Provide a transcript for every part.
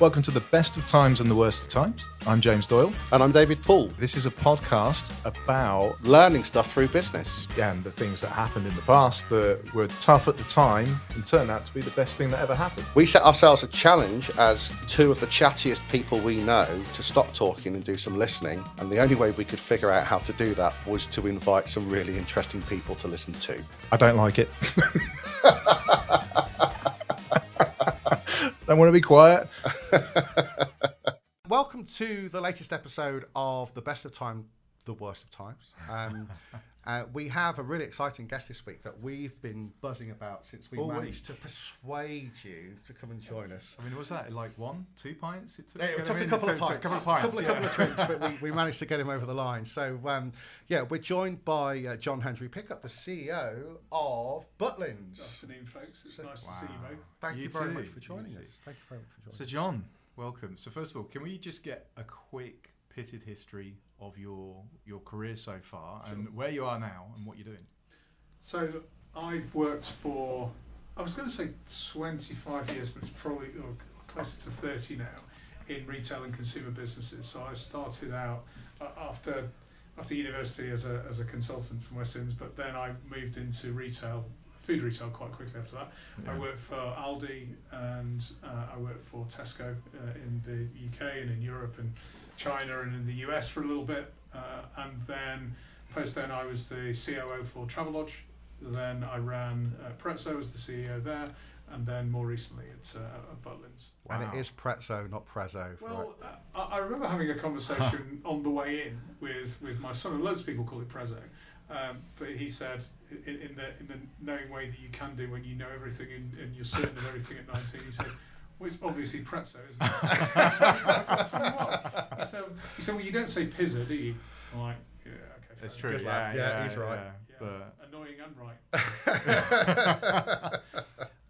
Welcome to the best of times and the worst of times. I'm James Doyle. And I'm David Poole. This is a podcast about learning stuff through business. And the things that happened in the past that were tough at the time and turned out to be the best thing that ever happened. We set ourselves a challenge as two of the chattiest people we know to stop talking and do some listening. And the only way we could figure out how to do that was to invite some really interesting people to listen to. I don't like it. Don't want to be quiet. Welcome to the latest episode of The Best of Time, The Worst of Times. We have a really exciting guest this week that we've been buzzing about since we managed to persuade you to come and join us. I mean, was that like 1-2 pints? It took a couple of pints, a couple of drinks, but we managed to get him over the line. So, we're joined by Jon Hendry-Pickup, the CEO of Butlin's. Good afternoon, folks. It's nice to see you both. Thank you very much for joining us. Thank you very much for joining us. So, Jon, welcome. So, first of all, can we just get a quick pitted history of your career so far, and sure, where you are now and what you're doing? So I've worked for, I was going to say 25 years, but it's probably closer to 30 now, in retail and consumer businesses. So I started out after university as a consultant for West Inns, but then I moved into retail, food retail, quite quickly after that. Yeah. I worked for Aldi and I worked for Tesco in the UK and in Europe and China and in the US for a little bit, and then post I was the COO for Travelodge. Then I ran Prezzo as the CEO there, and then more recently at Butlin's. Wow. And it is Prezzo, not Prezzo. Well, right? I remember having a conversation on the way in with my son, and loads of people call it Prezzo, but he said in the knowing way that you can do when you know everything and you're certain of everything at 19, he said, well, it's obviously Prezzo, isn't it? So well, you don't say pizza, do you? I'm like, yeah, okay. That's true. Yeah, he's right. Yeah. But annoying and right.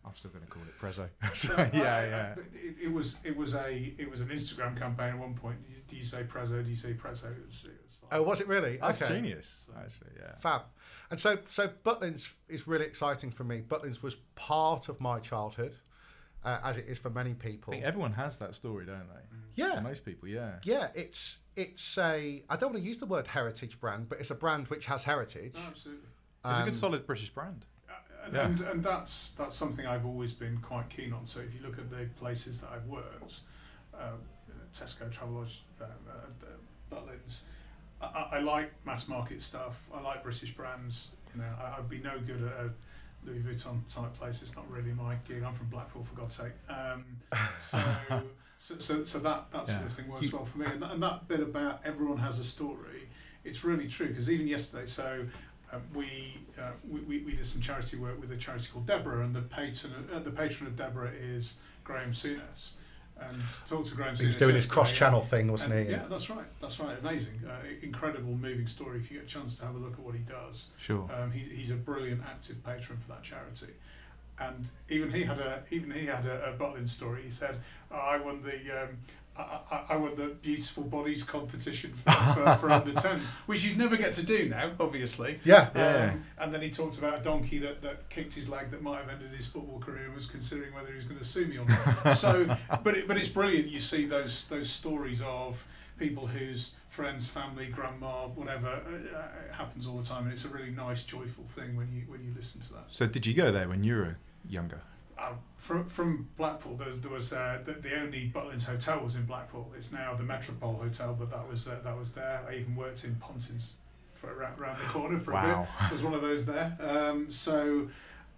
I'm still going to call it Prezzo. So, yeah. It was an Instagram campaign at one point. Do you say Prezzo? Do you say Prezzo? It was fine. Oh, was it really? That's okay. Genius. Actually, yeah. Fab. And so Butlin's is really exciting for me. Butlin's was part of my childhood. As it is for many people. I think everyone has that story, don't they? Yeah. For most people, yeah. Yeah, it's a, I don't want to use the word heritage brand, but it's a brand which has heritage. Oh, absolutely. It's a good solid British brand. And that's something I've always been quite keen on. So if you look at the places that I've worked, Tesco, Travelodge, Butlin's, I like mass market stuff. I like British brands. You know, I'd be no good at Louis Vuitton type place. It's not really my gig. I'm from Blackpool, for God's sake. So that sort of thing works well for me. And that bit about everyone has a story, it's really true, because even yesterday, we did some charity work with a charity called DEBRA, and the patron of DEBRA is Graeme Souness. And talked to Graeme Souness. He was doing his cross-channel thing, wasn't he? Yeah, that's right. Amazing, incredible, moving story. If you get a chance to have a look at what he does, sure. He's a brilliant, active patron for that charity. And even he had a Butlin's story. He said, "I won the beautiful bodies competition for under 10s, which you'd never get to do now, obviously." Yeah. And then he talked about a donkey that kicked his leg that might have ended his football career, and was considering whether he was going to sue me or not. So, but it's brilliant. You see those stories of people whose friends, family, grandma, whatever, it happens all the time, and it's a really nice, joyful thing when you listen to that. So, did you go there when you were younger? From Blackpool, there was the only Butlin's hotel was in Blackpool. It's now the Metropole Hotel, but that was there. I even worked in Pontins for around the corner for a bit. It was one of those there. So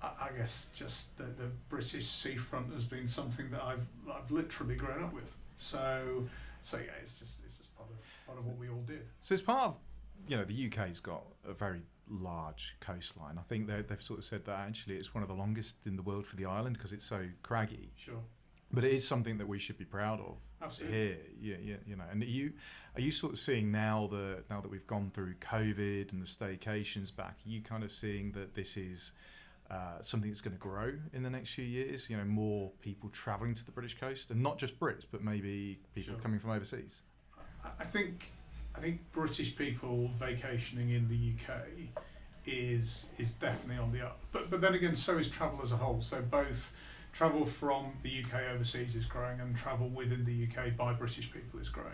I guess just the British seafront has been something that I've literally grown up with. So it's just part of what we all did. So it's part of, you know, the UK's got a very large coastline. I think they've sort of said that actually it's one of the longest in the world for the island because it's so craggy. Sure. But it is something that we should be proud of. Absolutely. Here. Yeah, you know. And are you sort of seeing now that we've gone through COVID and the staycations back, are you kind of seeing that this is something that's going to grow in the next few years? You know, more people travelling to the British coast, and not just Brits, but maybe people coming from overseas. I think British people vacationing in the UK is definitely on the up. But then again, so is travel as a whole. So both travel from the UK overseas is growing and travel within the UK by British people is growing.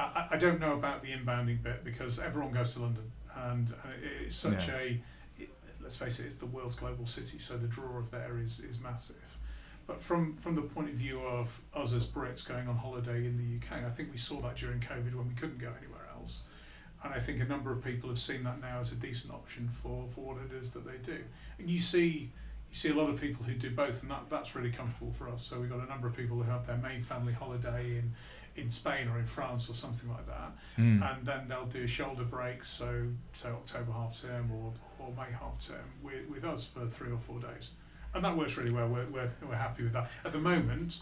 I don't know about the inbounding bit because everyone goes to London and it's such let's face it, it's the world's global city, so the draw of there is massive. But from the point of view of us as Brits going on holiday in the UK, I think we saw that during COVID when we couldn't go anywhere else. And I think a number of people have seen that now as a decent option for what it is that they do. And you see a lot of people who do both, and that's really comfortable for us. So we've got a number of people who have their main family holiday in Spain or in France or something like that, and then they'll do shoulder breaks, so October half term or May half term with us for 3 or 4 days, and that works really well. We're happy with that at the moment.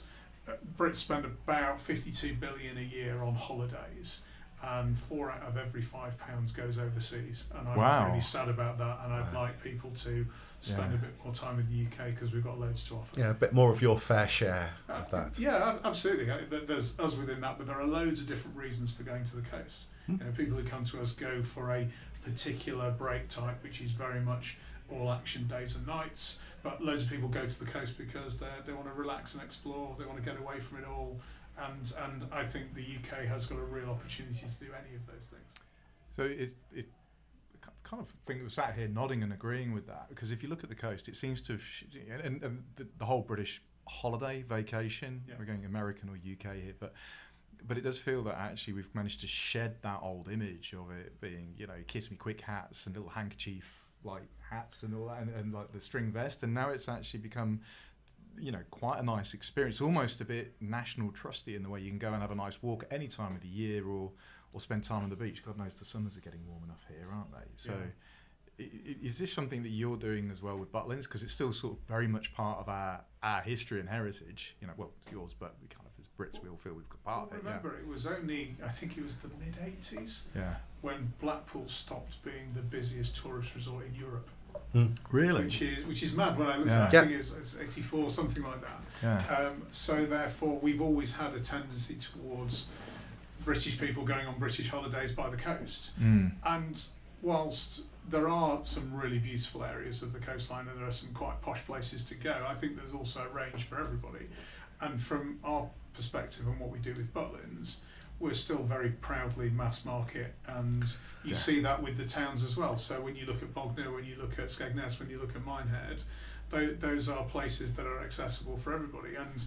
Brits spend about 52 billion a year on holidays, and 4 out of every £5 goes overseas, and I'm really sad about that, and I'd like people to spend a bit more time in the UK because we've got loads to offer. Yeah, a bit more of your fair share of that. Yeah, absolutely. There's us within that, but there are loads of different reasons for going to the coast. You know, people who come to us go for a particular break type, which is very much all action days and nights, but loads of people go to the coast because they want to relax and explore, they want to get away from it all, and I think the UK has got a real opportunity to do any of those things. So it's kind of thing that was sat here nodding and agreeing with that, because if you look at the coast, it seems to have and the whole British holiday vacation, we're going American or UK here, but it does feel that actually we've managed to shed that old image of it being, you know, kiss me quick hats and little handkerchief like hats and all that and like the string vest, and now it's actually become, you know, quite a nice experience, almost a bit national trusty in the way you can go and have a nice walk at any time of the year or spend time on the beach. God knows the summers are getting warm enough here, aren't they? So is this something that you're doing as well with Butlin's? Because it's still sort of very much part of our history and heritage. You know, well, it's yours, but we kind of, as Brits, we all feel we've got part of it. Remember, it was only, I think it was the mid-'80s when Blackpool stopped being the busiest tourist resort in Europe. Really? Which is mad when I look at it. I think it's 84, something like that. So therefore, we've always had a tendency towards British people going on British holidays by the coast, and whilst there are some really beautiful areas of the coastline and there are some quite posh places to go, I think there's also a range for everybody. And from our perspective and what we do with Butlin's, we're still very proudly mass market, and you see that with the towns as well. So when you look at Bognor, when you look at Skegness, when you look at Minehead, those are places that are accessible for everybody. And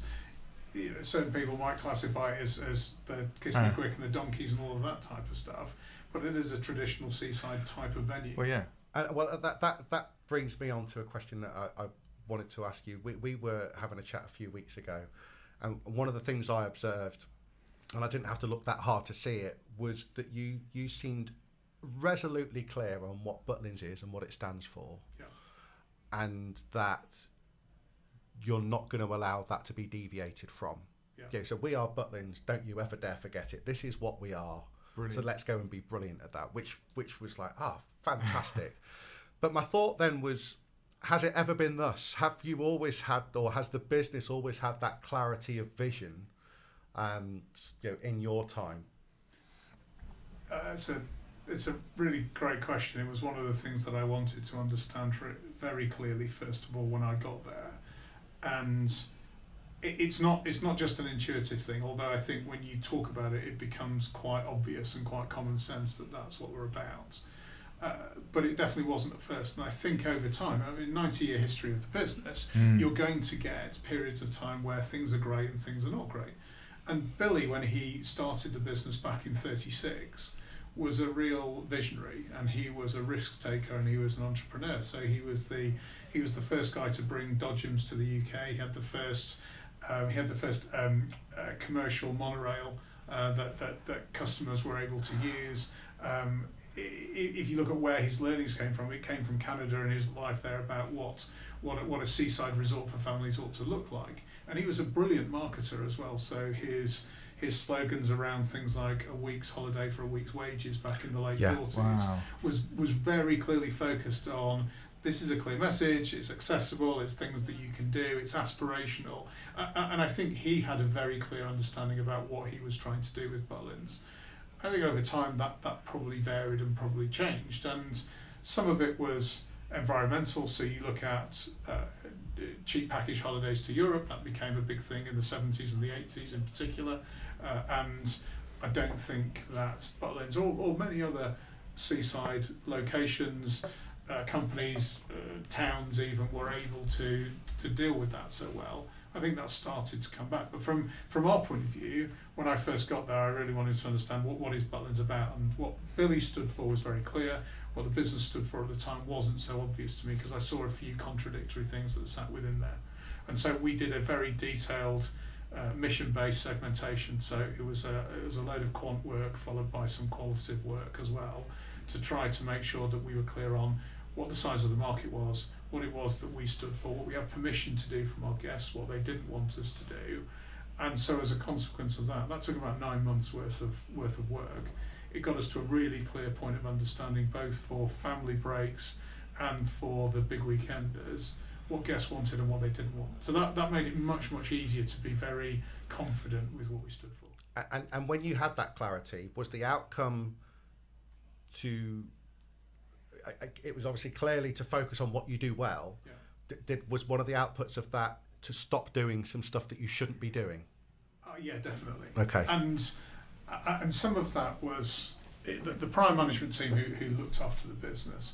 you know, certain people might classify it as the Kiss Me Quick and the Donkeys and all of that type of stuff, but it is a traditional seaside type of venue. Well, yeah. That brings me on to a question that I wanted to ask you. We were having a chat a few weeks ago, and one of the things I observed, and I didn't have to look that hard to see it, was that you seemed resolutely clear on what Butlin's is and what it stands for, and that you're not going to allow that to be deviated from. Yeah. So we are Butlin's. Don't you ever dare forget it. This is what we are. Brilliant. So let's go and be brilliant at that. Which was like, fantastic. But my thought then was, has it ever been thus? Have you always had, or has the business always had that clarity of vision? In your time. It's a really great question. It was one of the things that I wanted to understand very clearly first of all when I got there. And it's not just an intuitive thing, although I think when you talk about it, it becomes quite obvious and quite common sense that that's what we're about. But it definitely wasn't at first. And I think over time, I mean, 90-year history of the business, you're going to get periods of time where things are great and things are not great. And Billy, when he started the business back in 36, was a real visionary, and he was a risk taker, and he was an entrepreneur. So he was the first guy to bring dodgems to the UK. He had the first commercial monorail that customers were able to use. If you look at where his learnings came from, it came from Canada and his life there about what a seaside resort for families ought to look like. And he was a brilliant marketer as well. So his slogans around things like a week's holiday for a week's wages back in the late 40s was very clearly focused on, this is a clear message, it's accessible, it's things that you can do, it's aspirational. And I think he had a very clear understanding about what he was trying to do with Butlin's. I think over time that probably varied and probably changed. And some of it was environmental. So you look at cheap package holidays to Europe. That became a big thing in the 70s and the 80s in particular. And I don't think that Butlin's or many other seaside locations, companies, towns even, were able to deal with that so well. I think that started to come back. But from our point of view, when I first got there, I really wanted to understand what is Butlin's about, and what Billy stood for was very clear. What the business stood for at the time wasn't so obvious to me, because I saw a few contradictory things that sat within there. And so we did a very detailed mission-based segmentation. So it was a load of quant work followed by some qualitative work as well, to try to make sure that we were clear on what the size of the market was, what it was that we stood for, what we had permission to do from our guests, what they didn't want us to do. And so as a consequence of that, that took about 9 months worth of work. It got us to a really clear point of understanding, both for family breaks and for the big weekenders, what guests wanted and what they didn't want. So that made it much, much easier to be very confident with what we stood for. And when you had that clarity, was the outcome to... it was obviously clearly to focus on what you do well. Yeah. Was one of the outputs of that to stop doing some stuff that you shouldn't be doing? Yeah, definitely. Okay. And some of that was the prior management team who looked after the business.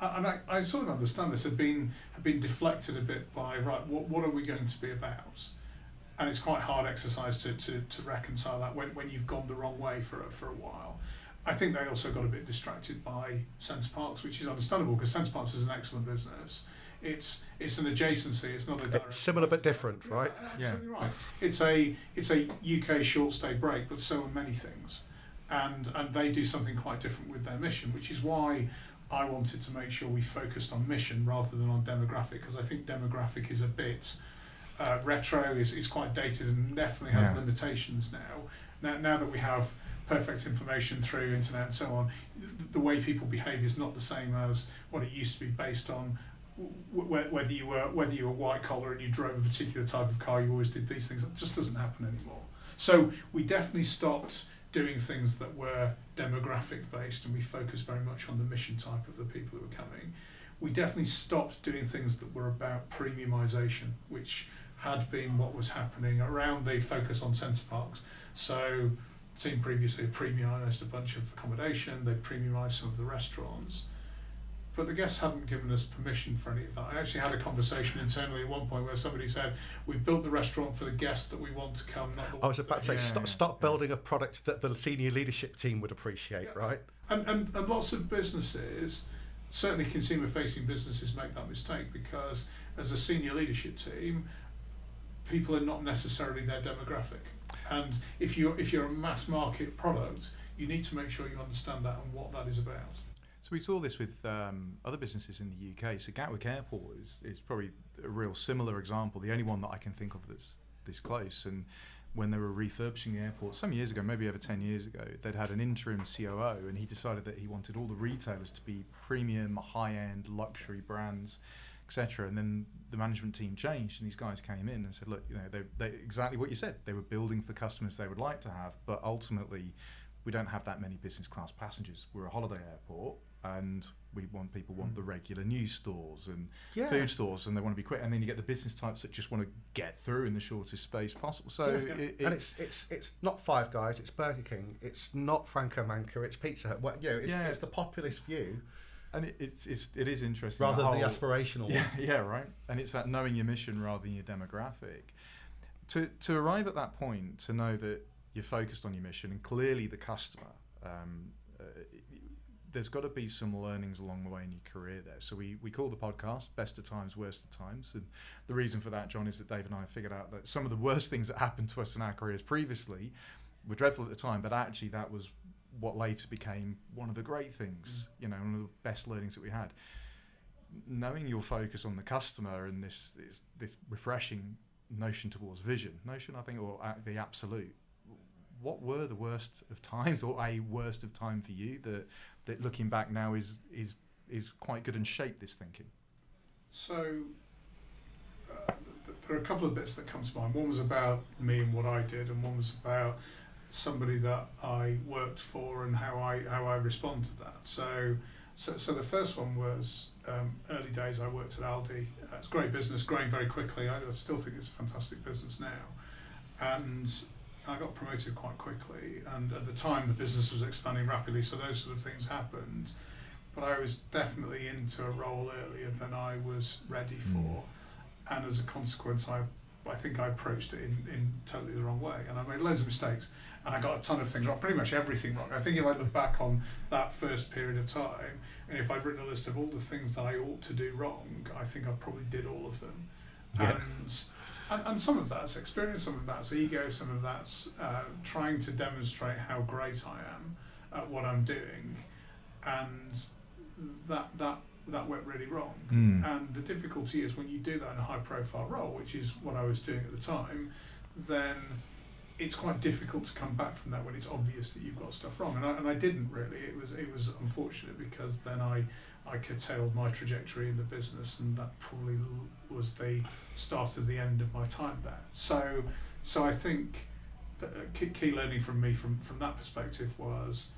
And I sort of understand this had been deflected a bit by, right, what are we going to be about? And it's quite a hard exercise to reconcile that when you've gone the wrong way for a while. I think they also got a bit distracted by Centre Parcs, which is understandable, because Centre Parcs is an excellent business. It's an adjacency. It's not a direct. It's similar but different, right? Yeah, absolutely right. It's a UK short stay break, but so are many things, and they do something quite different with their mission, which is why I wanted to make sure we focused on mission rather than on demographic, because I think demographic is a bit retro. It's quite dated and definitely has limitations now. Now that we have perfect information through internet and so on, the way people behave is not the same as what it used to be, based on whether you were white collar and you drove a particular type of car, you always did these things. It just doesn't happen anymore. So we definitely stopped doing things that were demographic based, and we focused very much on the mission type of the people who were coming. We definitely stopped doing things that were about premiumisation, which had been what was happening around the focus on Centre Parcs. So seen previously, premiumised a bunch of accommodation, they premiumised some of the restaurants, but the guests hadn't given us permission for any of that. I actually had a conversation internally at one point where somebody said, we built the restaurant for the guests that we want to come. Not the I was about to say, stop building a product that the senior leadership team would appreciate, right? And lots of businesses, certainly consumer-facing businesses, make that mistake, because as a senior leadership team, people are not necessarily their demographic. And if you're a mass market product, you need to make sure you understand that and what that is about. So we saw this with other businesses in the UK. So Gatwick Airport is probably a real similar example, the only one that I can think of that's this close. And when they were refurbishing the airport some years ago, maybe over 10 years ago, they'd had an interim COO, and he decided that he wanted all the retailers to be premium, high-end, luxury brands, etc. And then the management team changed, and these guys came in and said, "Look, you know, they exactly what you said. They were building for customers they would like to have, but ultimately, we don't have that many business class passengers. We're a holiday airport, and we want people want the regular news stores and food stores, and they want to be quick. And then you get the business types that just want to get through in the shortest space possible. So, it's not Five Guys, it's Burger King, it's not Franco Manca, it's Pizza Hut. Well, you know, it's the populist view." And it is interesting. Rather than the aspirational one. Yeah, right. And it's that knowing your mission rather than your demographic. To arrive at that point, to know that you're focused on your mission and clearly the customer, there's got to be some learnings along the way in your career there. So we call the podcast Best of Times, Worst of Times. And the reason for that, John, is that Dave and I figured out that some of the worst things that happened to us in our careers previously were dreadful at the time, but actually that was what later became one of the great things, you know, one of the best learnings that we had. Knowing your focus on the customer and this refreshing notion towards vision, I think, or the absolute. What were the worst of times, or a worst of time for you that looking back now is quite good and shaped this thinking? So there are a couple of bits that come to mind. One was about me and what I did, and one was about somebody that I worked for and how I respond to that. So So the first one was early days. I worked at Aldi. It's a great business, growing very quickly. I still think it's a fantastic business now. And I got promoted quite quickly. And at the time, the business was expanding rapidly, so those sort of things happened. But I was definitely into a role earlier than I was ready for. And as a consequence, I think I approached it in totally the wrong way. And I made loads of mistakes. And I got a ton of things wrong, pretty much everything wrong. I think if I look back on that first period of time, and if I'd written a list of all the things that I ought to do wrong, I think I probably did all of them. Yeah. And some of that's experience, some of that's ego, some of that's trying to demonstrate how great I am at what I'm doing. And that went really wrong. And the difficulty is when you do that in a high profile role, which is what I was doing at the time, then it's quite difficult to come back from that when it's obvious that you've got stuff wrong. And I didn't really. It was unfortunate because then I curtailed my trajectory in the business, and that probably was the start of the end of my time there. So I think the key learning from me from that perspective was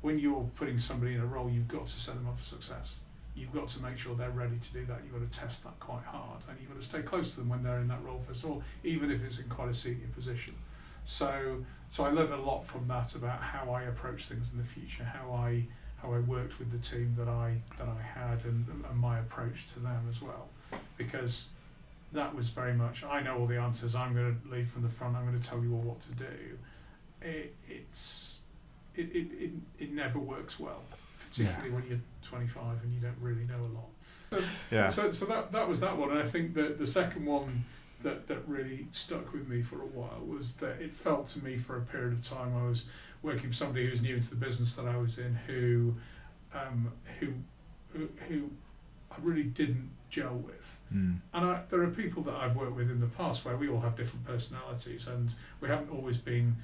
when you're putting somebody in a role, you've got to set them up for success. You've got to make sure they're ready to do that. You've got to test that quite hard, and you've got to stay close to them when they're in that role first of all, even if it's in quite a senior position. So I learned a lot from that about how I approach things in the future, how I worked with the team that I had, and my approach to them as well, because that was very much I know all the answers. I'm going to lead from the front. I'm going to tell you all what to do. It never works well, particularly when you're 25 and you don't really know a lot. So that was that one, and I think that the second one that really stuck with me for a while was that it felt to me for a period of time I was working for somebody who was new into the business that I was in, who I really didn't gel with. And there are people that I've worked with in the past where we all have different personalities and we haven't always been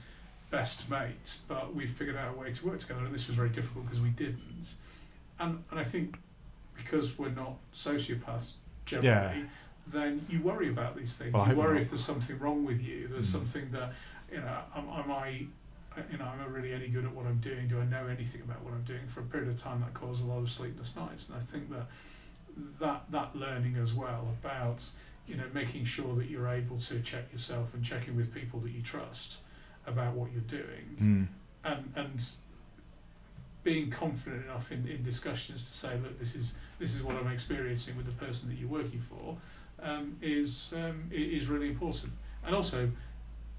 best mates, but we figured out a way to work together, and this was very difficult because we didn't. And I think because we're not sociopaths generally, then you worry about these things. Well, you worry if there's something wrong with you. There's something that, am I really any good at what I'm doing? Do I know anything about what I'm doing? For a period of time, that caused a lot of sleepless nights. And I think that learning as well about, making sure that you're able to check yourself and checking with people that you trust about what you're doing, and being confident enough in discussions to say, look, this is what I'm experiencing with the person that you're working for. Is really important, and also,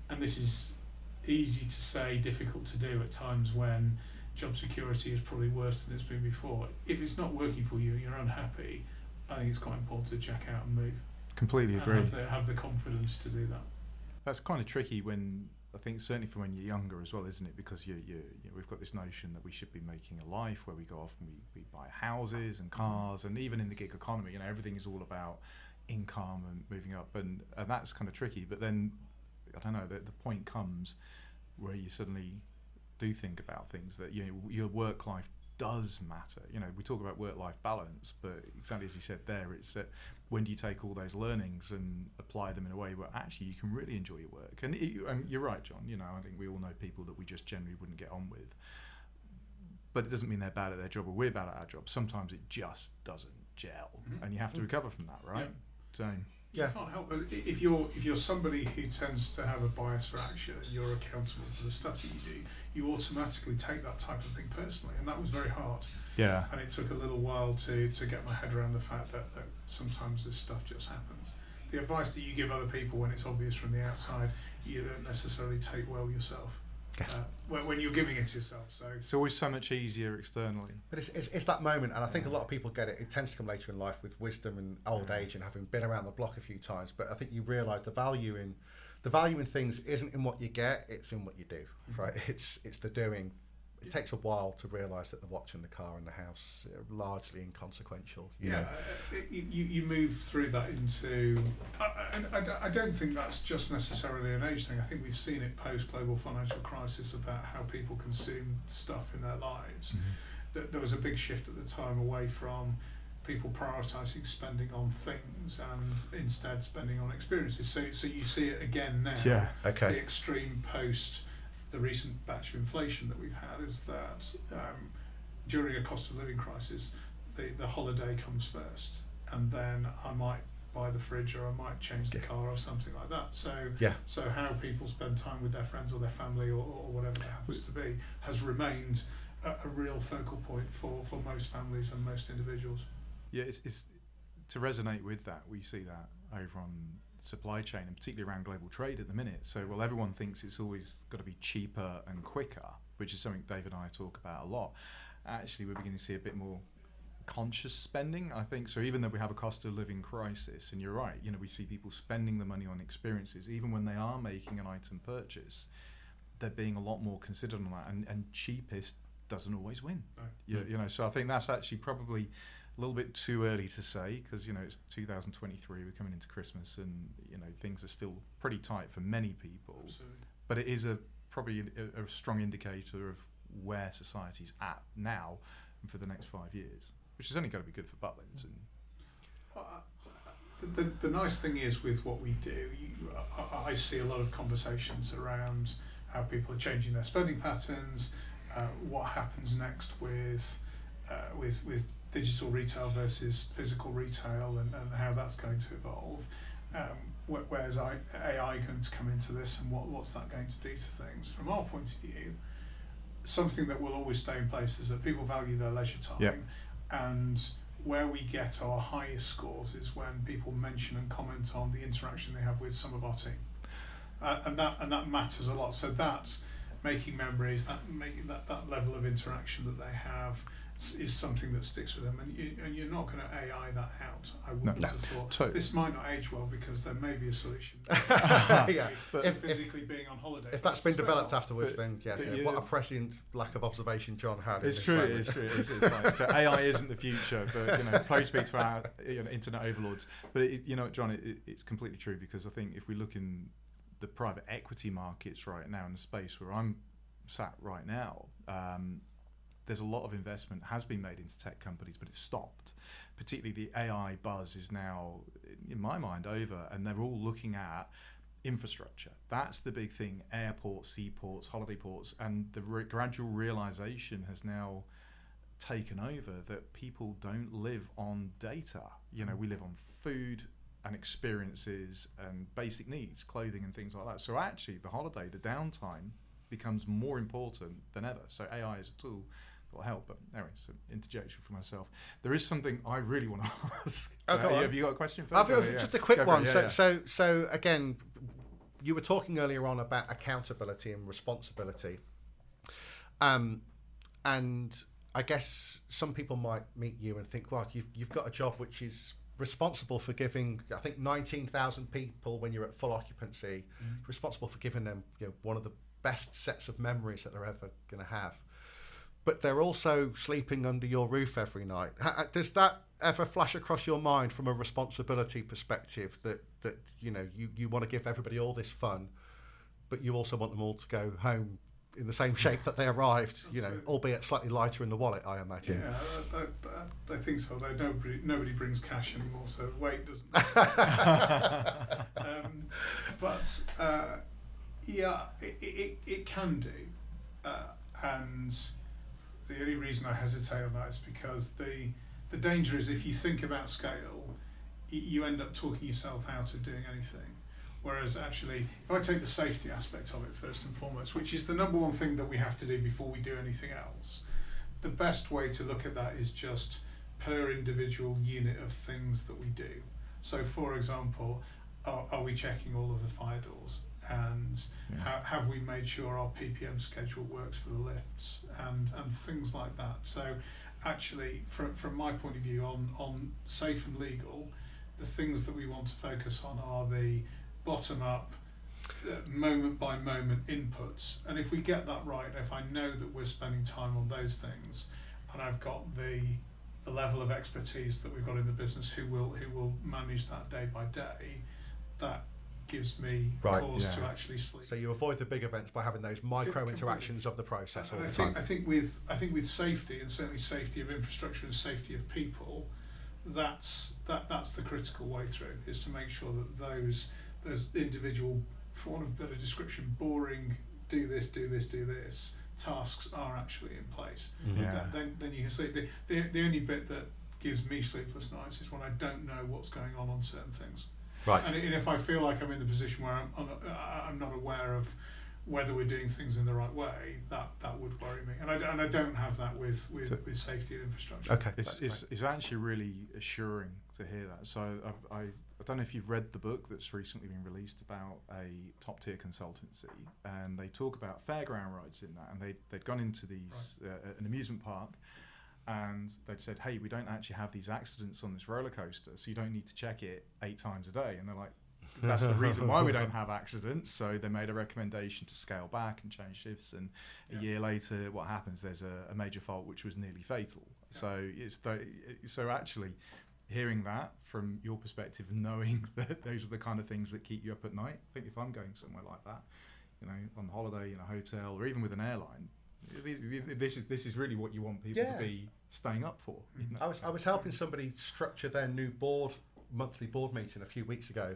and this is easy to say, difficult to do at times when job security is probably worse than it's been before. If it's not working for you and you're unhappy, I think it's quite important to check out and move. Completely agree. And have the confidence to do that. That's kind of tricky when I think certainly from when you're younger as well, isn't it? Because you we've got this notion that we should be making a life where we go off and we buy houses and cars, and even in the gig economy, everything is all about income and moving up, and that's kind of tricky. But then I don't know, the point comes where you suddenly do think about things that your work life does matter. We talk about work life balance, but exactly as you said there, it's that when do you take all those learnings and apply them in a way where actually you can really enjoy your work? And you're right, John. I think we all know people that we just generally wouldn't get on with, but it doesn't mean they're bad at their job or we're bad at our job. Sometimes it just doesn't gel, and you have to recover from that, right? You can't help but if you're somebody who tends to have a bias for action and you're accountable for the stuff that you do, you automatically take that type of thing personally, and that was very hard. And it took a little while to get my head around the fact that sometimes this stuff just happens. The advice that you give other people when it's obvious from the outside, you don't necessarily take well yourself. When you're giving it to yourself, so it's always so much easier externally. But it's that moment, and I think a lot of people get it. It tends to come later in life with wisdom and old age and having been around the block a few times. But I think you realise the value in things isn't in what you get; it's in what you do. Right? It's the doing. It takes a while to realise that the watch and the car and the house are largely inconsequential. You move through that into, and I don't think that's just necessarily an age thing. I think we've seen it post-global financial crisis about how people consume stuff in their lives. There was a big shift at the time away from people prioritising spending on things and instead spending on experiences. So you see it again now. The extreme post. The recent batch of inflation that we've had is that during a cost of living crisis, the holiday comes first, and then I might buy the fridge or I might change the car or something like that. So how people spend time with their friends or their family or whatever it happens to be has remained a real focal point for most families and most individuals. Yeah, it's to resonate with that, we see that over on supply chain and particularly around global trade at the minute. So while everyone thinks it's always got to be cheaper and quicker, which is something Dave and I talk about a lot, actually we're beginning to see a bit more conscious spending, I think. So even though we have a cost of living crisis, and you're right, you know, we see people spending the money on experiences, even when they are making an item purchase, they're being a lot more considered on that, and cheapest doesn't always win. Right. You know, so I think that's actually probably a little bit too early to say, because, you know, it's 2023, we're coming into Christmas, and, you know, things are still pretty tight for many people. Absolutely. But it is probably a strong indicator of where society's at now and for the next 5 years, which is only going to be good for Butlin's. And the nice thing is with what we do, I see a lot of conversations around how people are changing their spending patterns, what happens next with digital retail versus physical retail, and how that's going to evolve. Where's AI going to come into this, and what's that going to do to things? From our point of view, something that will always stay in place is that people value their leisure time. Yep. And where we get our highest scores is when people mention and comment on the interaction they have with some of our team, and that matters a lot. So that's making memories, that level of interaction that they have is something that sticks with them, and you're not going to AI that out. I wouldn't have thought. Totally. This might not age well because there may be a solution. Yeah, but if being on holiday. If that's been developed afterwards, then what a prescient lack of observation John had. It's true. It's so AI isn't the future, but you know, praise be to our internet overlords. But John, it's completely true, because I think if we look in the private equity markets right now, in the space where I'm sat right now. There's a lot of investment has been made into tech companies, but it's stopped. Particularly the AI buzz is now, in my mind, over, and they're all looking at infrastructure. That's the big thing: airports, seaports, holiday ports, and the gradual realization has now taken over that people don't live on data. You know, we live on food and experiences and basic needs, clothing and things like that. So actually, the holiday, the downtime, becomes more important than ever. So AI is a tool that will help. But anyway, so interjection for myself. There is something I really want to ask. Have you got a question for me? Just a quick one. So again, you were talking earlier on about accountability and responsibility. And I guess some people might meet you and think, well, you've got a job which is responsible for giving, I think, 19,000 people when you're at full occupancy, responsible for giving them one of the best sets of memories that they're ever going to have, but they're also sleeping under your roof every night. Does that ever flash across your mind from a responsibility perspective that you want to give everybody all this fun, but you also want them all to go home in the same shape that they arrived, albeit slightly lighter in the wallet, I imagine. Yeah, I think so. Nobody brings cash anymore, so weight doesn't. Yeah, it can do, and the only reason I hesitate on that is because the danger is if you think about scale, you end up talking yourself out of doing anything. Whereas actually, if I take the safety aspect of it first and foremost, which is the number one thing that we have to do before we do anything else, the best way to look at that is just per individual unit of things that we do. So for example, are we checking all of the fire doors? And have we made sure our PPM schedule works for the lifts and things like that? So actually, from my point of view on safe and legal, the things that we want to focus on are the bottom-up, moment-by-moment inputs. And if we get that right, if I know that we're spending time on those things, and I've got the level of expertise that we've got in the business who will manage that day by day, that gives me cause to actually sleep. So you avoid the big events by having those micro interactions of the process all the time. I think with safety, and certainly safety of infrastructure and safety of people, that's the critical way through, is to make sure that those individual, for want of a better description, boring do this, tasks are actually in place. Yeah. Then you can sleep. The only bit that gives me sleepless nights is when I don't know what's going on certain things. Right. And if I feel like I'm in the position where I'm not aware of whether we're doing things in the right way, that would worry me. And I don't have that with safety and infrastructure. Okay, it's actually really assuring to hear that. So I don't know if you've read the book that's recently been released about a top-tier consultancy, and they talk about fairground rides in that, and they'd gone into these an amusement park, and they'd said, hey, we don't actually have these accidents on this roller coaster, so you don't need to check it 8 times a day. And they're like, that's the reason why we don't have accidents. So they made a recommendation to scale back and change shifts, and a year later, what happens? There's a major fault which was nearly fatal. Yeah. So actually, hearing that from your perspective, knowing that those are the kind of things that keep you up at night. I think if I'm going somewhere like that, on holiday in a hotel or even with an airline, this is really what you want people to be staying up for. I was helping somebody structure their new monthly board meeting a few weeks ago,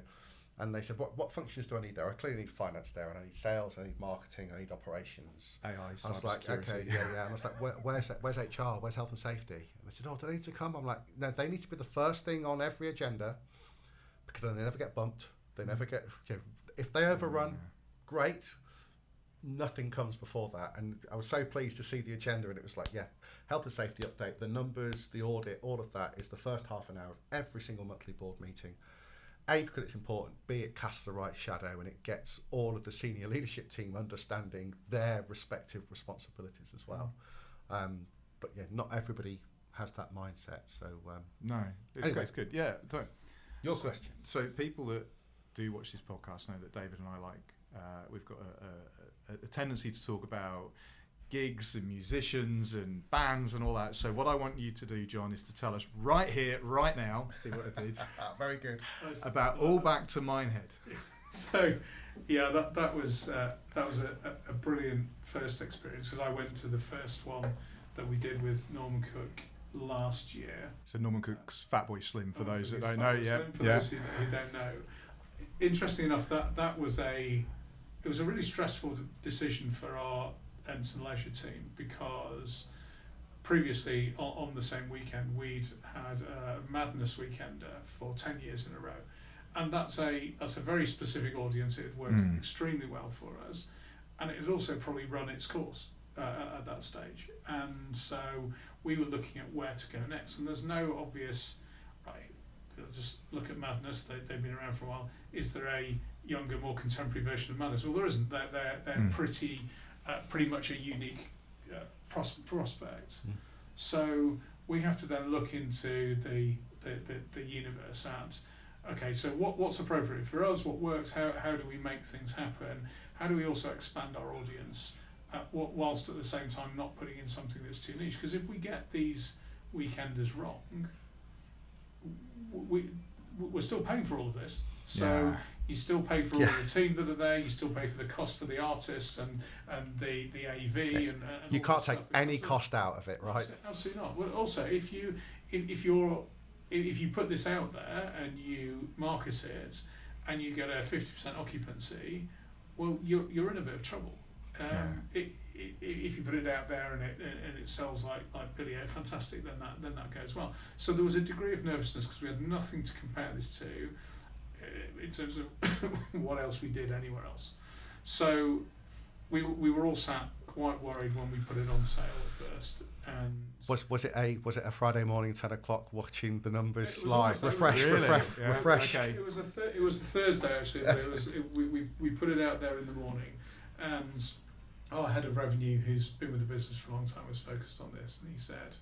and they said, "What functions do I need there? I clearly need finance there, and I need sales, I need marketing, I need operations." AI. I was like, security. "Okay, yeah." And I was like, "Where's HR? Where's health and safety?" And they said, "Oh, do they need to come?" I'm like, "No, they need to be the first thing on every agenda, because then they never get bumped. They never get if they overrun, great. Nothing comes before that." And I was so pleased to see the agenda, and it was like, health and safety update, the numbers, the audit, all of that is the first half an hour of every single monthly board meeting. A, because it's important, B, it casts the right shadow, and it gets all of the senior leadership team understanding their respective responsibilities as well. But not everybody has that mindset. So no, it's good. Yeah, don't. Your question. So people that do watch this podcast know that David and I we've got a tendency to talk about gigs and musicians and bands and all that. So what I want you to do, John, is to tell us right here, right now, see what I did. Very good. About All Back to Minehead. So, that was a brilliant first experience, because I went to the first one that we did with Norman Cook last year. So Norman Cook's Fatboy Slim, for those that don't know. For those who don't know. Interestingly enough, that was it was a really stressful decision for our Ensign Leisure team, because previously on the same weekend we'd had a Madness weekender for 10 years in a row, and that's a very specific audience. It had worked extremely well for us, and it had also probably run its course at that stage, and so we were looking at where to go next, and there's no obvious just look at Madness, they've been around for a while. Is there a younger, more contemporary version of Madness? Well, there isn't. They're pretty much a unique prospect. So we have to then look into the universe at, okay, so what's appropriate for us, what works, how do we make things happen, how do we also expand our audience, whilst at the same time not putting in something that's too niche, because if we get these weekenders wrong, we're still paying for all of this. So you still pay for all of the team that are there, you still pay for the cost for the artists and the AV and you can't take any cost out of it, right? Absolutely not. Well, also if you put this out there and you market it and you get a 50% occupancy, well, you're in a bit of trouble. If you put it out there and it sells like Billy O, fantastic, then that goes well. So there was a degree of nervousness because we had nothing to compare this to in terms of what else we did anywhere else. So we were all sat quite worried when we put it on sale at first. And was it a Friday morning 10 o'clock watching the numbers slide? Refresh. Okay. It was a Thursday actually. We put it out there in the morning, and our head of revenue, who's been with the business for a long time, was focused on this, and he said,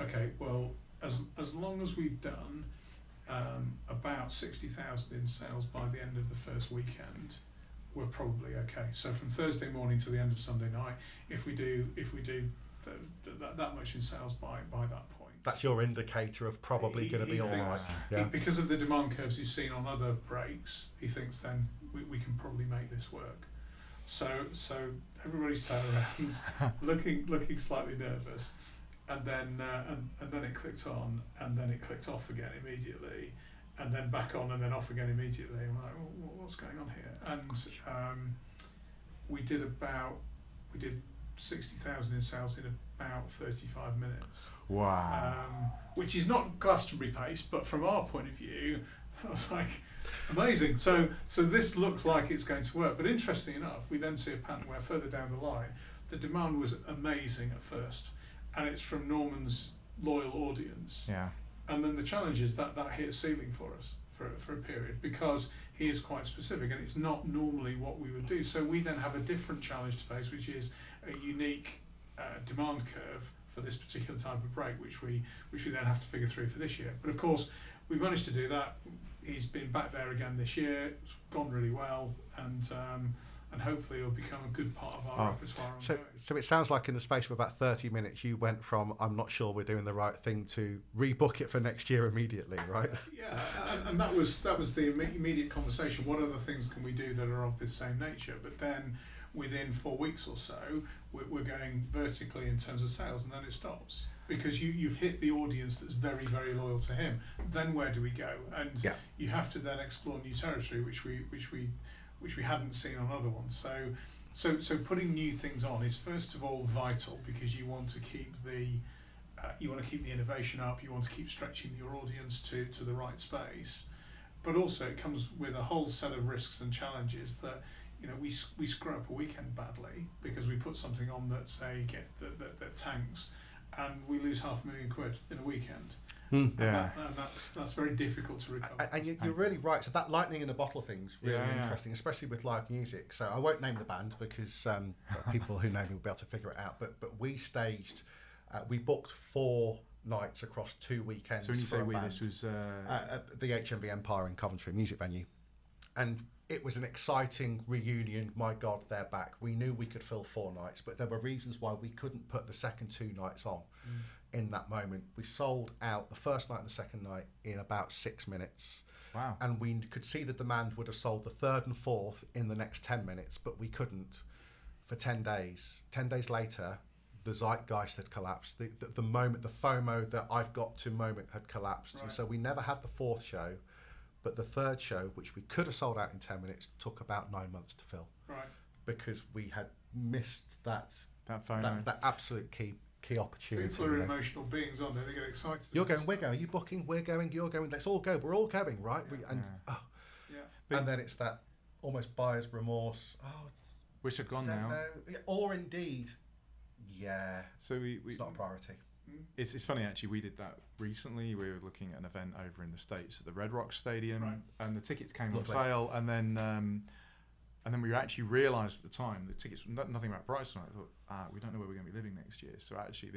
okay, well, as long as we've done about 60,000 in sales by the end of the first weekend, we're probably okay. So from Thursday morning to the end of Sunday night, if we do that much in sales by that point, that's your indicator of probably going to be all right. Because of the demand curves he's seen on other breaks, he thinks then we can probably make this work. So everybody sat around, looking slightly nervous, and then and then it clicked on, and then it clicked off again immediately, and then back on, and then off again immediately. I'm like, well, what's going on here? And we did 60,000 in sales in about 35 minutes. Wow. Which is not Glastonbury pace, but from our point of view, I was like, amazing. So this looks like it's going to work. But interestingly enough, we then see a pattern where further down the line, the demand was amazing at first, and it's from Norman's loyal audience. Yeah. And then the challenge is that hit a ceiling for us for a period, because he is quite specific and it's not normally what we would do. So we then have a different challenge to face, which is a unique demand curve for this particular type of break, which we then have to figure through for this year. But of course, we managed to do that. He's been back there again this year. It's gone really well, and hopefully it'll become a good part of our repertoire. So it sounds like in the space of about 30 minutes, you went from "I'm not sure we're doing the right thing" to rebook it for next year immediately, right? Yeah, and that was the immediate conversation. What other things can we do that are of this same nature? But then within 4 weeks or so, we're going vertically in terms of sales, and then it stops. Because you've hit the audience that's very, very loyal to him. Then where do we go? And yeah. You have to then explore new territory, which we hadn't seen on other ones. So putting new things on is first of all vital, because you want to keep the innovation up. You want to keep stretching your audience to the right space, but also it comes with a whole set of risks and challenges that. You know, we screw up a weekend badly because we put something on that tanks, and we lose £500,000 in a weekend. And that's very difficult to recover. And you're really right. So that lightning in a bottle thing's really interesting, especially with live music. So I won't name the band because people who know me will be able to figure it out. But we staged, we booked 4 nights across 2 weekends. So when you say we, this was the HMV Empire in Coventry, music venue, and. It was an exciting reunion. My God, they're back. We knew we could fill 4 nights, but there were reasons why we couldn't put the second 2 nights on in that moment. We sold out the first night and the second night in about 6 minutes. Wow. And we could see the demand would have sold the third and fourth in the next 10 minutes, but we couldn't for 10 days. 10 days later, the zeitgeist had collapsed. The moment, the FOMO, that I've got to moment had collapsed. Right. And so we never had the 4th show. But the 3rd show, which we could have sold out in 10 minutes, took about 9 months to fill. Right. Because we had missed that absolute key opportunity. People are emotional beings, aren't they? They get excited. You're going, we're going. Are you booking? We're going. You're going. Let's all go. We're all going, right? Yeah. And then it's that almost buyer's remorse. Oh, wish I'd gone now. Know. Or indeed, yeah. So it's not a priority. It's funny actually. We did that recently. We were looking at an event over in the States at the Red Rocks Stadium, right. And the tickets came on sale. And then we actually realised at the time the tickets were nothing about price. And I thought, we don't know where we're going to be living next year. So actually,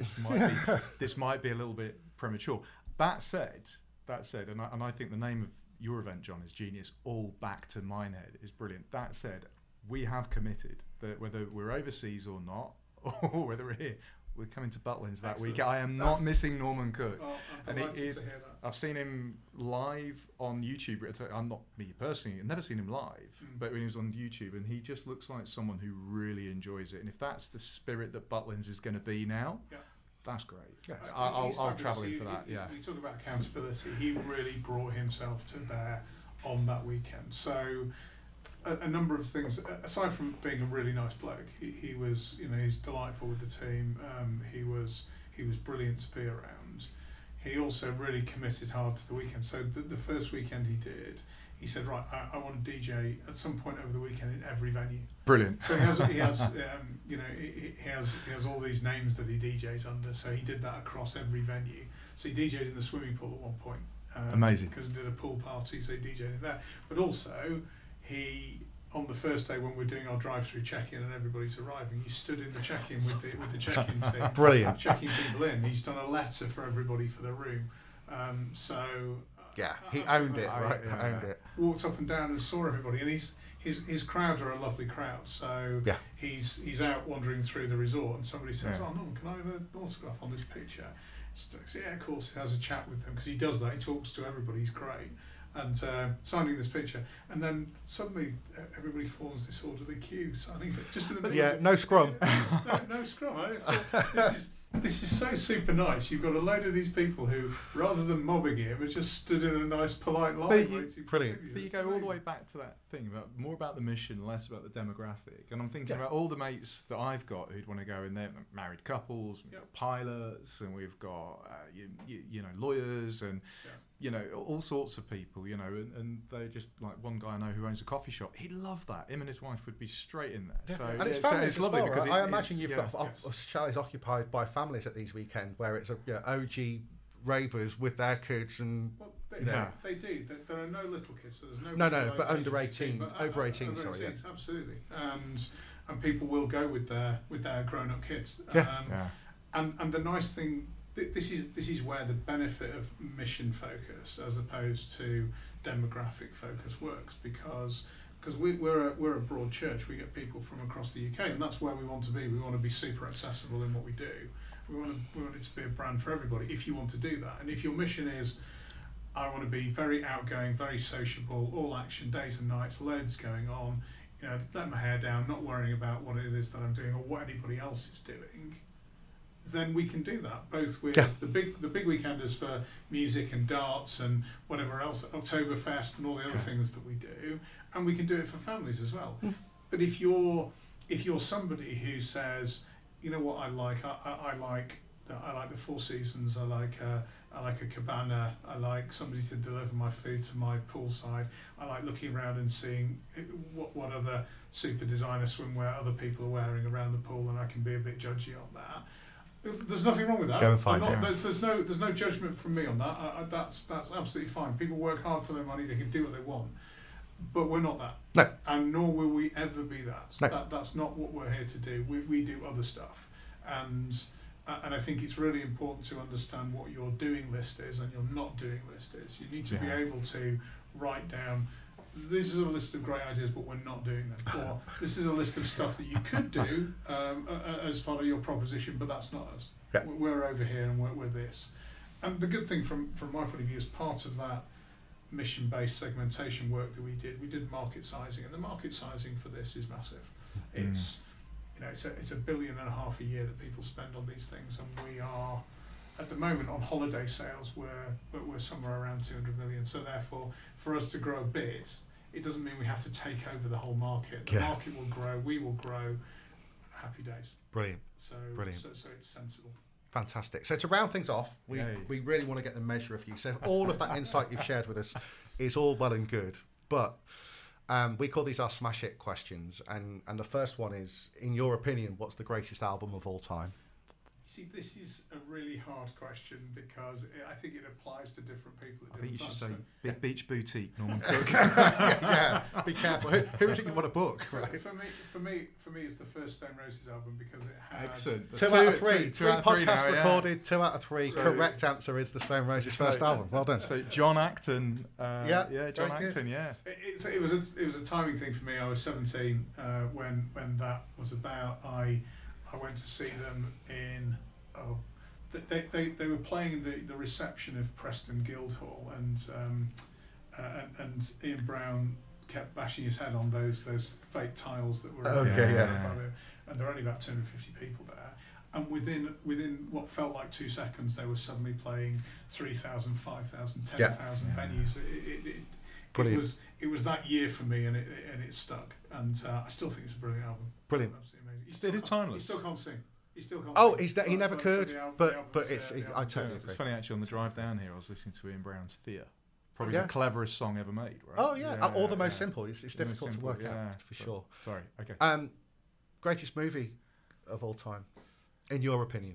this might be a little bit premature. That said, and I think the name of your event, John, is genius. All back to Minehead is brilliant. That said, we have committed that whether we're overseas or not, or whether we're here. We're coming to Butlin's that week. I am not missing Norman Cook. Oh, I'm delighted to hear that. I've seen him live on YouTube. I'm not me personally. I've never seen him live, but when he was on YouTube, and he just looks like someone who really enjoys it. And if that's the spirit that Butlin's is going to be now, that's great. Yeah. I'll travel in for that. We talk about accountability. He really brought himself to bear on that weekend. So. A number of things, aside from being a really nice bloke, he was, you know, he's delightful with the team. He was brilliant to be around. He also really committed hard to the weekend. So the first weekend he did, he said, right, I want to DJ at some point over the weekend in every venue. Brilliant. So he has all these names that he DJs under. So he did that across every venue. So he DJed in the swimming pool at one point. Amazing. Because he did a pool party, so he DJed in there. But also. He, on the first day when we're doing our drive-through check-in and everybody's arriving, he stood in the check-in with the check-in team. Brilliant. Checking people in. He's done a letter for everybody for their room. He owned it, right? He owned it. Walked up and down and saw everybody. And his crowd are a lovely crowd. So he's out wandering through the resort and somebody says, oh, Norman, can I have an autograph on this picture? Yeah, of course. He has a chat with them because he does that. He talks to everybody. He's great. And signing this picture, and then suddenly everybody forms this orderly queue signing it. Just in the middle. Yeah, no scrum. No scrum. This is This is so super nice. You've got a load of these people who, rather than mobbing him, have just stood in a nice, polite line. But you go all the way back to that thing about more about the mission, less about the demographic. And I'm thinking about all the mates that I've got who'd want to go in there, married couples, we've got pilots, and we've got you know lawyers, and you know all sorts of people. You know, and they just like one guy I know who owns a coffee shop. He'd love that. Him and his wife would be straight in there. Yeah. So and it's family as lovely well, because right? I imagine you've got chalets occupied by family at these weekends where it's OG ravers with their kids and they do. There are no little kids. So there's no, but under 18, but over 18. Yeah. Absolutely, and people will go with their grown-up kids. And the nice thing this is where the benefit of mission focus as opposed to demographic focus works because we're a broad church. We get people from across the UK, and that's where we want to be. We want to be super accessible in what we do. We want it to be a brand for everybody if you want to do that. And if your mission is, I want to be very outgoing, very sociable, all action, days and nights, loads going on, you know, let my hair down, not worrying about what it is that I'm doing or what anybody else is doing, then we can do that, both with the big weekenders for music and darts and whatever else, Oktoberfest and all the other things that we do, and we can do it for families as well. But if you're somebody who says, you know what I like? I like the Four Seasons. I like a cabana. I like somebody to deliver my food to my poolside. I like looking around and seeing what other super designer swimwear other people are wearing around the pool, and I can be a bit judgy on that. There's nothing wrong with that. Go and find out. There's no judgment from me on that. That's absolutely fine. People work hard for their money. They can do what they want. But we're not that. No. And nor will we ever be that. No. That's not what we're here to do. We do other stuff. And I think it's really important to understand what your doing list is and your not doing list is. You need to be able to write down, this is a list of great ideas, but we're not doing them. Or this is a list of stuff that you could do as part of your proposition, but that's not us. Yeah. We're over here and we're this. And the good thing from my point of view is part of that mission-based segmentation work that we did market sizing, and the market sizing for this is massive. It's it's $1.5 billion a year that people spend on these things, and we are at the moment on holiday sales we're somewhere around 200 million. So therefore, for us to grow a bit, it doesn't mean we have to take over the whole market. The market will grow, we will grow. Happy days. Brilliant. So it's sensible. Fantastic. So to round things off, we really want to get the measure of you. So all of that insight you've shared with us is all well and good, but we call these our smash it questions. And the first one is, in your opinion, what's the greatest album of all time? See, this is a really hard question because I think it applies to different people. I think you should say Beach Boutique, Norman Cook. Be careful. Who is it you want to book? Right? For me, it's the first Stone Roses album because it had... Excellent. Two out of three podcasts recorded. 2 out of 3. So correct answer is the Stone Roses first album. Well done. So John Acton. John Acton. It was a timing thing for me. I was 17 when that was about. I went to see them in they were playing the reception of Preston Guildhall, and Ian Brown kept bashing his head on those fake tiles that were and there were only about 250 people there, and within what felt like 2 seconds they were suddenly playing 3,000, 5,000, 10,000 venues. It was that year for me, and it stuck, and I still think it's a brilliant album. Brilliant. It is timeless. He still can't sing. He never could. But it's. I totally agree. It's funny actually. On the drive down here, I was listening to Ian Brown's Fear, probably the cleverest song ever made. Right? Oh yeah. Or the most simple. It's difficult to work out for sure. Sorry. Okay. Greatest movie of all time, in your opinion?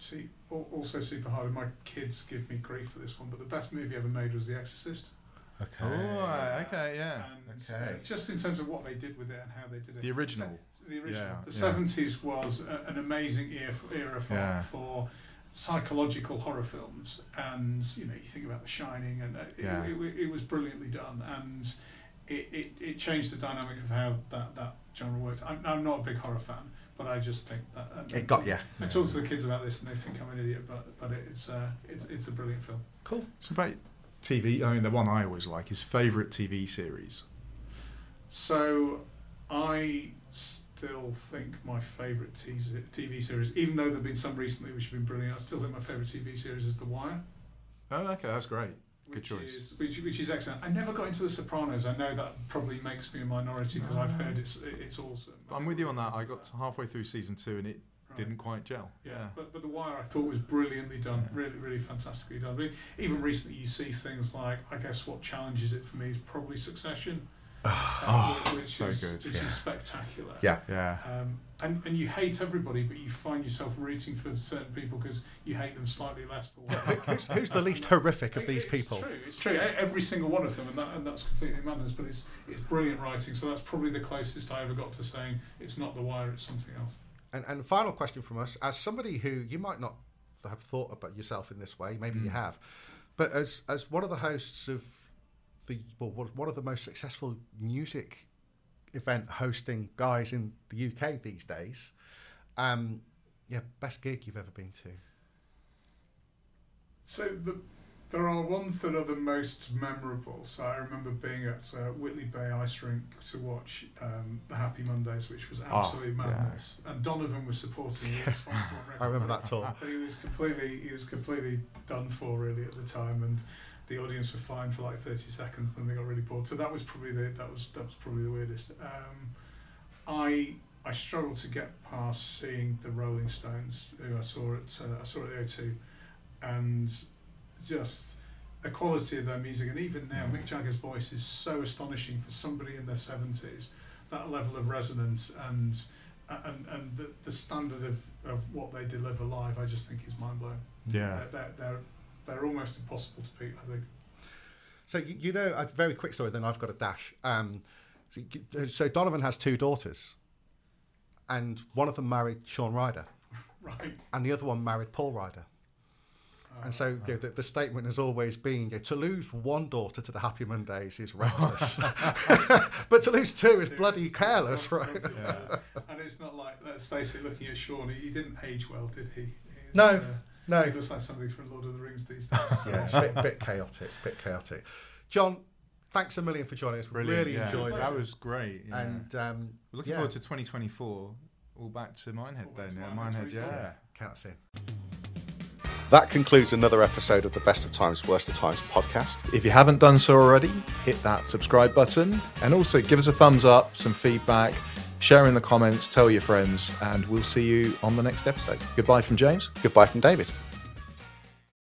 See, also super hard. And my kids give me grief for this one, but the best movie ever made was The Exorcist. Okay. Oh, okay, yeah. Okay. Just in terms of what they did with it and how they did it. The original. Yeah, the 70s was an amazing era for psychological horror films, and you know, you think about The Shining, and it was brilliantly done, and it changed the dynamic of how that genre worked. I'm not a big horror fan, but I just think that it got you. I talk to the kids about this, and they think I'm an idiot, but it's a brilliant film. Cool. So about TV, I mean, the one I always like is favourite TV series. So I still think my favourite TV series, even though there have been some recently which have been brilliant, I still think my favourite TV series is The Wire. Oh, okay, that's great. Good choice. Which is excellent. I never got into The Sopranos. I know that probably makes me a minority because I've heard it's awesome. I'm with you on that. I got halfway through season 2 and it didn't quite gel. Yeah. But The Wire I thought was brilliantly done, really, really fantastically done. I mean, even recently you see things like, I guess what challenges it for me is probably Succession, which is spectacular. Yeah. And you hate everybody, but you find yourself rooting for certain people because you hate them slightly less. For who's the least horrific of these people? It's true. Every single one of them, and that's completely madness. But it's brilliant writing. So that's probably the closest I ever got to saying it's not The Wire, it's something else. And final question from us: as somebody who you might not have thought about yourself in this way, maybe you have, but as one of the hosts of one of the most successful music event hosting guys in the UK these days, best gig you've ever been to? So there are ones that are the most memorable. So I remember being at Whitley Bay Ice Rink to watch the Happy Mondays, which was absolute madness. Yeah. And Donovan was supporting it. I remember that tour. But he was completely done for really at the time, and the audience were fine for like 30 seconds, then they got really bored. So that was probably the weirdest. I struggled to get past seeing the Rolling Stones, who I saw at the O2, and just the quality of their music. And even now, Mick Jagger's voice is so astonishing for somebody in their 70s. That level of resonance and the standard of what they deliver live, I just think is mind blowing. Yeah, they're almost impossible to beat, I think. So, you know, a very quick story, then I've got a dash. So Donovan has two daughters, and one of them married Shaun Ryder. Right. And the other one married Paul Ryder. And so the statement has always been, to lose one daughter to the Happy Mondays is reckless. But to lose two is bloody careless, right? Yeah. And it's not like, let's face it, looking at Shaun, he didn't age well, did he? No. He looks like something from Lord of the Rings these days. Bit chaotic. Jon, thanks a million for joining us. Really enjoyed it. That was great. Yeah. And looking forward to 2024. All back to Minehead then. Minehead, yeah. Can't see. That concludes another episode of the Best of Times, Worst of Times podcast. If you haven't done so already, hit that subscribe button and also give us a thumbs up, some feedback, share in the comments, tell your friends, and we'll see you on the next episode. Goodbye from James. Goodbye from David.